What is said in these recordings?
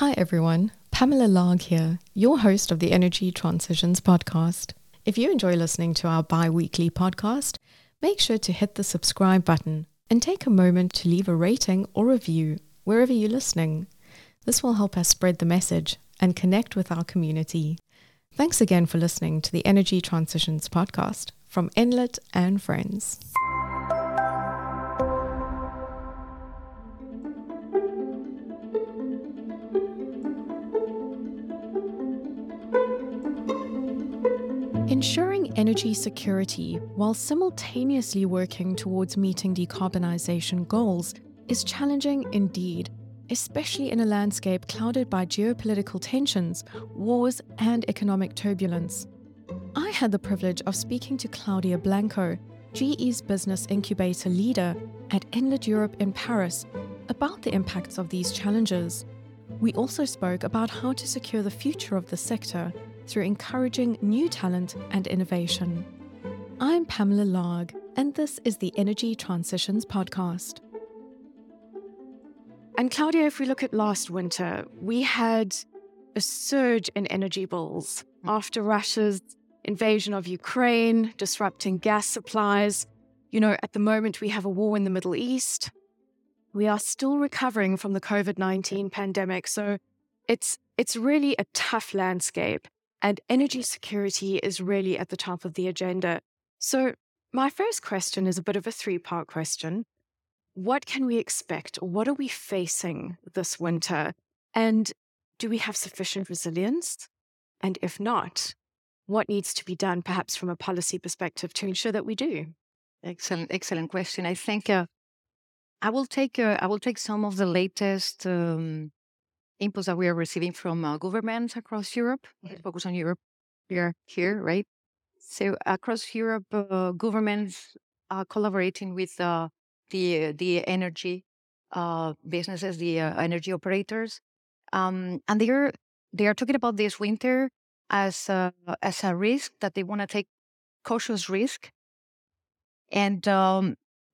Hi everyone, Pamela Largue here, your host of the Energy Transitions Podcast. If you enjoy listening to our bi-weekly podcast, make sure to hit the subscribe button and take a moment to leave a rating or review wherever you're listening. This will help us spread the message and connect with our community. Thanks again for listening to the Energy Transitions Podcast from Enlit and Friends. Ensuring energy security while simultaneously working towards meeting decarbonisation goals is challenging indeed, especially in a landscape clouded by geopolitical tensions, wars, and economic turbulence. I had the privilege of speaking to Claudia Blanco, GE's business incubator leader at Enlit Europe in Paris, about the impacts of these challenges. We also spoke about how to secure the future of the sector through encouraging new talent and innovation. I'm Pamela Largue, and this is the Energy Transitions Podcast. And Claudia, if we look at last winter, we had a surge in energy bills after Russia's invasion of Ukraine, disrupting gas supplies. You know, at the moment we have a war in the Middle East. We are still recovering from the COVID-19 pandemic, so it's really a tough landscape. And energy security is really at the top of the agenda. So my first question is a bit of a three-part question. What can we expect? What are we facing this winter? And do we have sufficient resilience? And if not, what needs to be done, perhaps from a policy perspective, to ensure that we do? Excellent question. I think I will take some of the latest inputs that we are receiving from governments across Europe. Yeah. Let's focus on Europe. We are here, right? So across Europe, governments are collaborating with the energy businesses, the energy operators, and they are talking about this winter as a risk that they want to take, cautious risk, and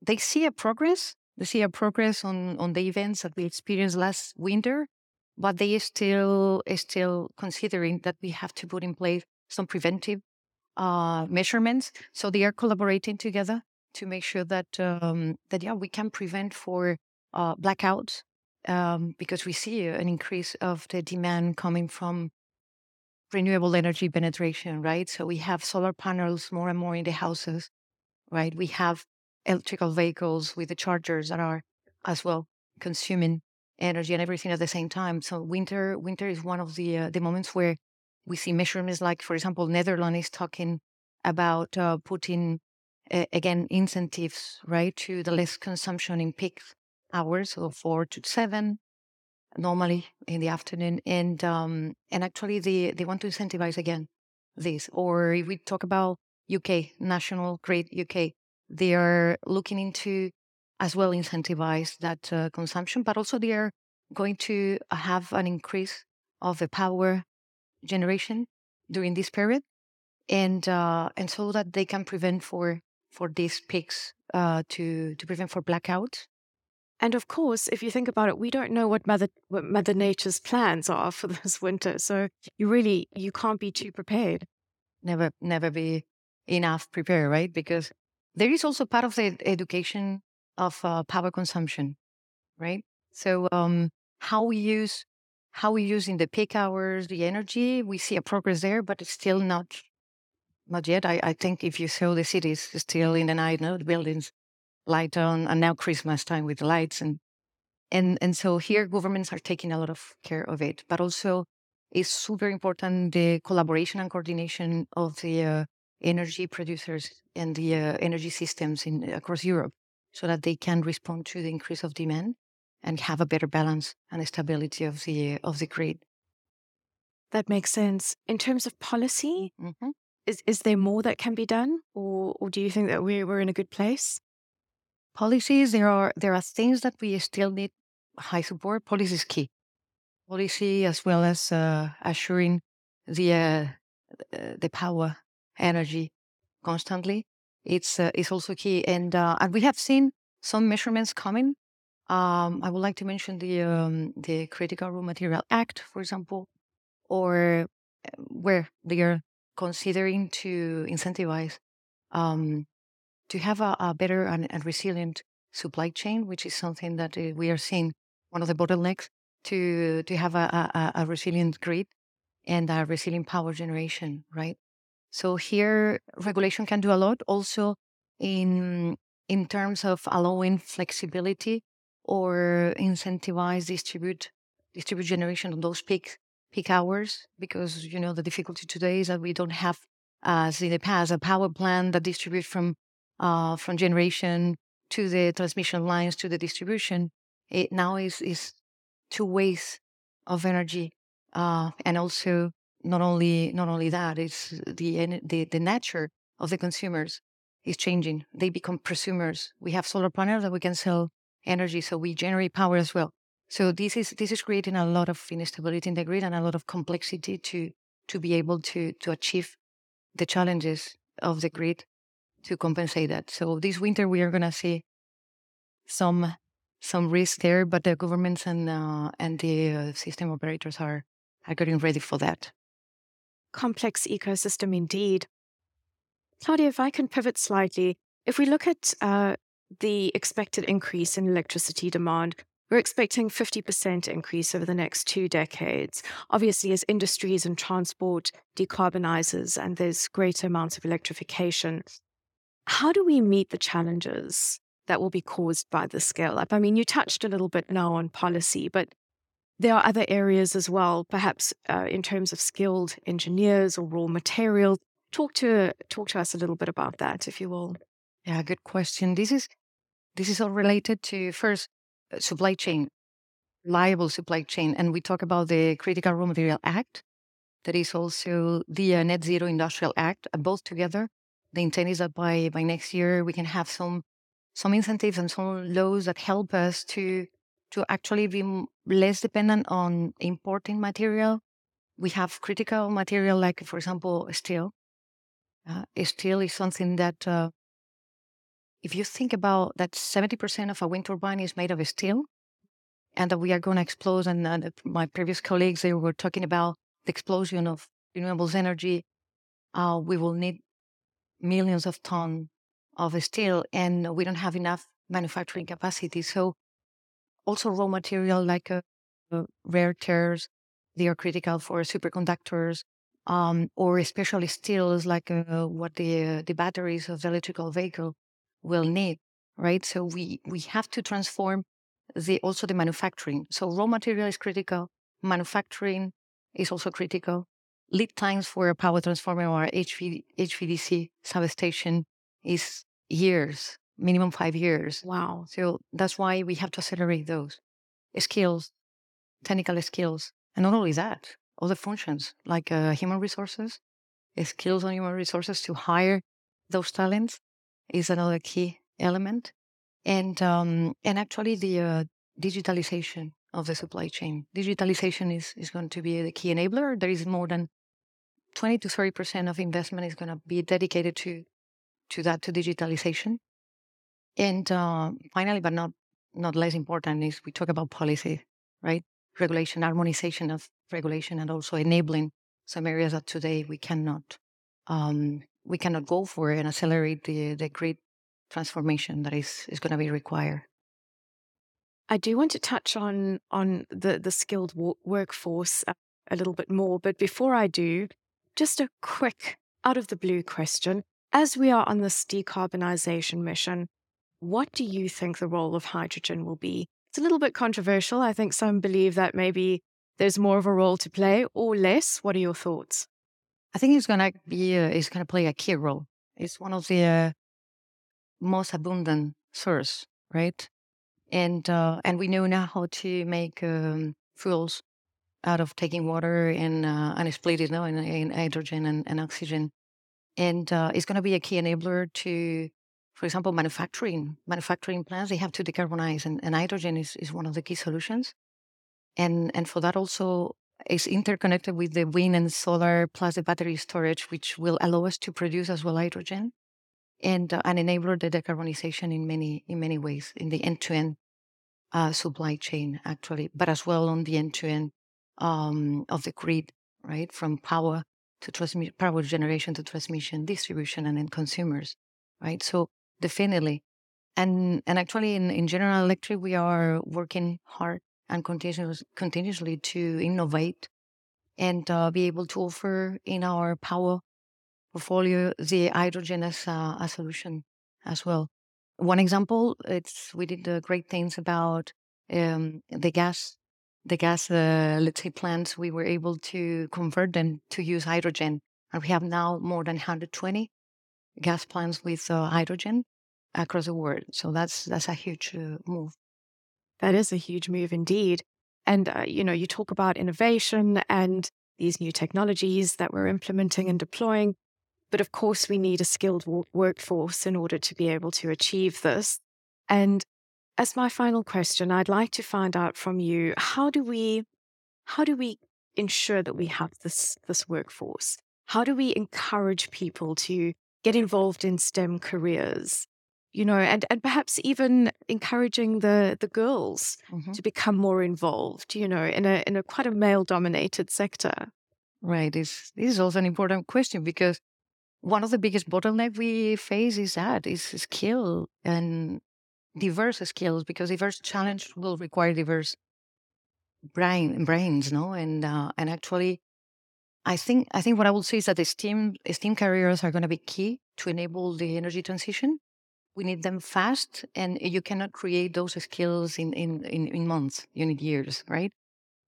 they see a progress. They see a progress on the events that we experienced last winter. But they still considering that we have to put in place some preventive measurements. So they are collaborating together to make sure that we can prevent for blackouts because we see an increase of the demand coming from renewable energy penetration, right? So we have solar panels more and more in the houses, right? We have electrical vehicles with the chargers that are as well consuming energy and everything at the same time. So winter is one of the moments where we see measurements like, for example, Netherlands is talking about putting again incentives, right, to the less consumption in peak hours, so 4 to 7 normally in the afternoon, and actually they want to incentivize again this. Or if we talk about UK national grid, UK, they are looking into as well incentivize that consumption, but also they are going to have an increase of the power generation during this period, and so that they can prevent for these peaks, to prevent for blackouts. And of course, if you think about it, we don't know what Mother Nature's plans are for this winter, so you can't be too prepared. Never be enough prepared, right? Because there is also part of the education of power consumption, right? So how we use in the peak hours the energy, we see a progress there, but it's still not yet. I think if you saw the cities still in the night, no, the buildings light on, and now Christmas time with the lights, and so here governments are taking a lot of care of it, but also it's super important the collaboration and coordination of the energy producers and the energy systems in across Europe, so that they can respond to the increase of demand and have a better balance and stability of the grid. That makes sense. In terms of policy, mm-hmm. Is there more that can be done, or do you think that we're in a good place? Policies, there are things that we still need high support. Policy is key. Policy as well as assuring the power energy constantly. It's also key, and we have seen some measurements coming I would like to mention the Critical Raw Material Act, for example, or where they are considering to incentivize to have a better and resilient supply chain, which is something that we are seeing one of the bottlenecks to have a resilient grid and a resilient power generation, right? So here, regulation can do a lot. Also, in terms of allowing flexibility or incentivize distribute generation on those peak hours, because you know the difficulty today is that we don't have, as in the past, a power plant that distributes from generation to the transmission lines to the distribution. It now is two ways of energy, and also not only that, it's the nature of the consumers is changing. They become prosumers. We have solar panels that we can sell energy, so we generate power as well. So this is creating a lot of instability in the grid and a lot of complexity to be able to achieve the challenges of the grid to compensate that. So this winter we are going to see some risk there, but the governments and the system operators are getting ready for that. Complex ecosystem indeed. Claudia, if I can pivot slightly, if we look at the expected increase in electricity demand, we're expecting 50% increase over the next 2 decades. Obviously, as industries and transport decarbonizes and there's greater amounts of electrification, how do we meet the challenges that will be caused by the scale-up? I mean, you touched a little bit now on policy, but there are other areas as well, perhaps in terms of skilled engineers or raw materials. Talk to us a little bit about that, if you will. Yeah, good question. This is all related to, first, supply chain, reliable supply chain. And we talk about the Critical Raw Material Act, that is also the Net Zero Industrial Act, both together. The intent is that by next year, we can have some incentives and some laws that help us to actually be less dependent on importing material. We have critical material like, for example, steel. Steel is something that... if you think about that 70% of a wind turbine is made of steel, and that we are going to explode, and my previous colleagues, they were talking about the explosion of renewables energy, we will need millions of tons of steel, and we don't have enough manufacturing capacity. So also raw material like rare earths, they are critical for superconductors, or especially steels like what the batteries of the electrical vehicle will need, right? So we have to transform also the manufacturing. So raw material is critical. Manufacturing is also critical. Lead times for a power transformer or HVDC substation is years, minimum 5 years. Wow. So that's why we have to accelerate those skills, technical skills. And not only that, all the functions like human resources, skills on human resources to hire those talents is another key element, and actually the digitalization of the supply chain. Digitalization is going to be the key enabler. There is more than 20 to 30% of investment is going to be dedicated to digitalization. And finally, but not less important, is we talk about policy, right? Regulation, harmonization of regulation, and also enabling some areas that today we cannot. We cannot go for and accelerate the grid transformation that is going to be required. I do want to touch on the skilled workforce a little bit more, but before I do, just a quick out-of-the-blue question. As we are on this decarbonization mission, what do you think the role of hydrogen will be? It's a little bit controversial. I think some believe that maybe there's more of a role to play or less. What are your thoughts? I think it's going to play a key role. It's one of the most abundant source, right? And we know now how to make fuels out of taking water and split it now in hydrogen and oxygen. And it's going to be a key enabler to, for example, manufacturing plants. They have to decarbonize, and hydrogen is one of the key solutions. And for that also, is interconnected with the wind and solar plus the battery storage, which will allow us to produce as well hydrogen and enable the decarbonization in many ways in the end-to-end supply chain, actually, but as well on the end-to-end of the grid, right, from power to power generation to transmission, distribution, and then consumers, right? So definitely. And actually, in General Electric, we are working hard and continuously to innovate and be able to offer in our power portfolio the hydrogen as a solution as well. One example, we did great things about the gas. Let's say plants. We were able to convert them to use hydrogen, and we have now more than 120 gas plants with hydrogen across the world. So that's a huge move. That is a huge move indeed. And, you talk about innovation and these new technologies that we're implementing and deploying. But of course, we need a skilled workforce in order to be able to achieve this. And as my final question, I'd like to find out from you, how do we ensure that we have this workforce? How do we encourage people to get involved in STEM careers? And perhaps even encouraging the girls mm-hmm. to become more involved, in a quite a male-dominated sector. Right. This is also an important question because one of the biggest bottlenecks we face is skill and diverse skills, because diverse challenge will require diverse brains, no? And actually, I think what I will say is that the STEM careers are going to be key to enable the energy transition. We need them fast, and you cannot create those skills in months. You need years, right?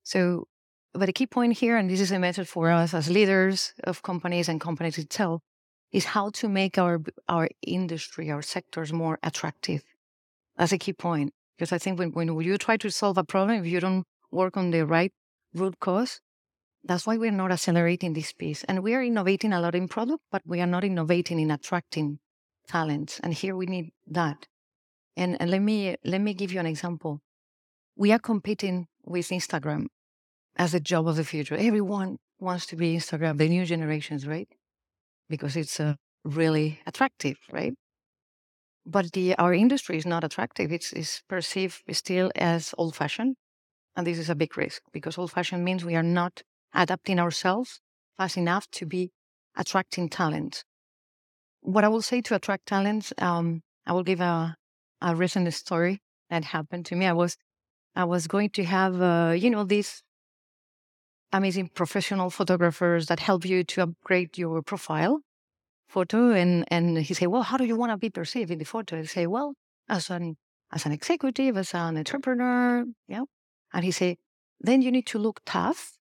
So, but a key point here, and this is a message for us as leaders of companies and companies itself, is how to make our industry, our sectors more attractive. That's a key point. Because I think when you try to solve a problem, if you don't work on the right root cause, that's why we're not accelerating this piece. And we are innovating a lot in product, but we are not innovating in attracting talents, and here we need that. And let me give you an example. We are competing with Instagram as the job of the future. Everyone wants to be Instagram, the new generations, right? Because it's really attractive, right? But our industry is not attractive. It's perceived still as old-fashioned, and this is a big risk because old-fashioned means we are not adapting ourselves fast enough to be attracting talent. What I will say to attract talents, I will give a recent story that happened to me. I was going to have, these amazing professional photographers that help you to upgrade your profile photo. And he said, well, how do you want to be perceived in the photo? I say, well, as an executive, as an entrepreneur. Yeah. And he said, then you need to look tough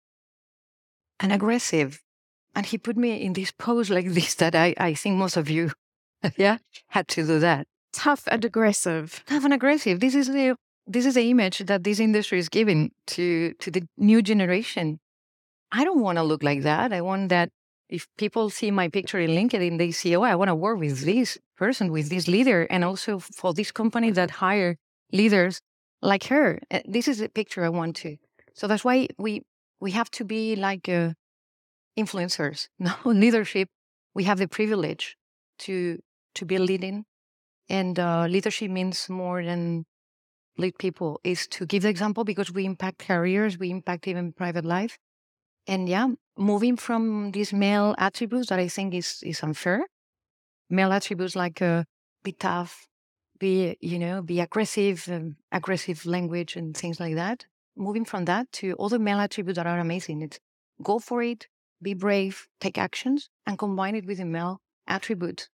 and aggressive. And he put me in this pose like this that I think most of you had to do that. Tough and aggressive. Tough and aggressive. This is the image that this industry is giving to the new generation. I don't want to look like that. I want that if people see my picture in LinkedIn, they see, oh, I want to work with this person, with this leader, and also for this company that hire leaders like her. This is the picture I want to. So that's why we have to be like influencers. No, leadership, we have the privilege to be leading. And leadership means more than lead people. It's to give the example because we impact careers, we impact even private life. And moving from these male attributes that I think is unfair. Male attributes like be tough, be aggressive, aggressive language and things like that. Moving from that to other male attributes that are amazing. It's go for it, be brave, take actions, and combine it with the male attributes,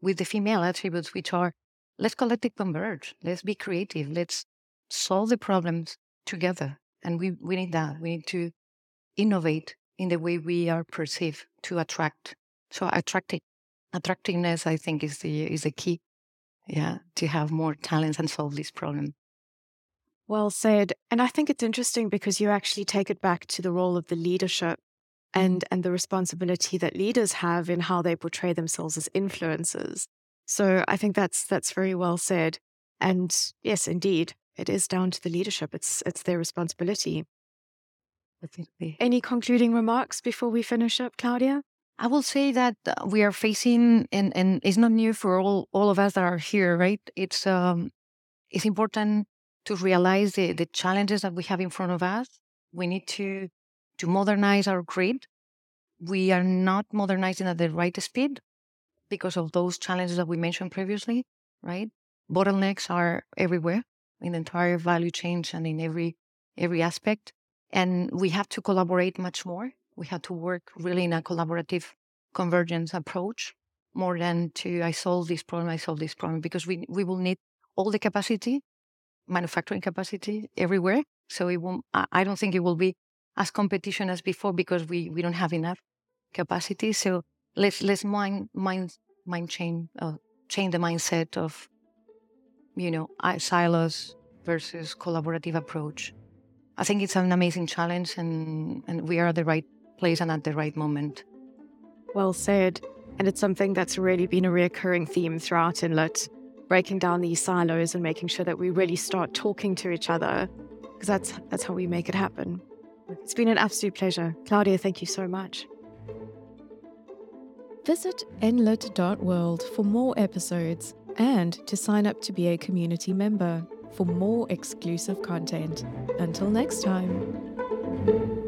with the female attributes, which are, let's collectively converge, let's be creative, let's solve the problems together. And we need that. We need to innovate in the way we are perceived to attract. So attractiveness, I think, is the key, to have more talents and solve this problem. Well said. And I think it's interesting because you actually take it back to the role of the leadership and the responsibility that leaders have in how they portray themselves as influencers. So I think that's very well said. And yes, indeed, it is down to the leadership. It's their responsibility. Definitely. Any concluding remarks before we finish up, Claudia? I will say that we are facing, and it's not new for all of us that are here, right? It's important to realize the challenges that we have in front of us. We need to modernize our grid. We are not modernizing at the right speed because of those challenges that we mentioned previously, right? Bottlenecks are everywhere in the entire value chain and in every aspect. And we have to collaborate much more. We have to work really in a collaborative convergence approach more than to I solve this problem, because we will need all the capacity, manufacturing capacity everywhere. So it won't, I don't think it will be as competition as before, because we don't have enough capacity. So let's change the mindset of, silos versus collaborative approach. I think it's an amazing challenge, and we are at the right place and at the right moment. Well said. And it's something that's really been a recurring theme throughout Inlet, breaking down these silos and making sure that we really start talking to each other, because that's how we make it happen. It's been an absolute pleasure. Claudia, thank you so much. Visit enlit.world for more episodes and to sign up to be a community member for more exclusive content. Until next time.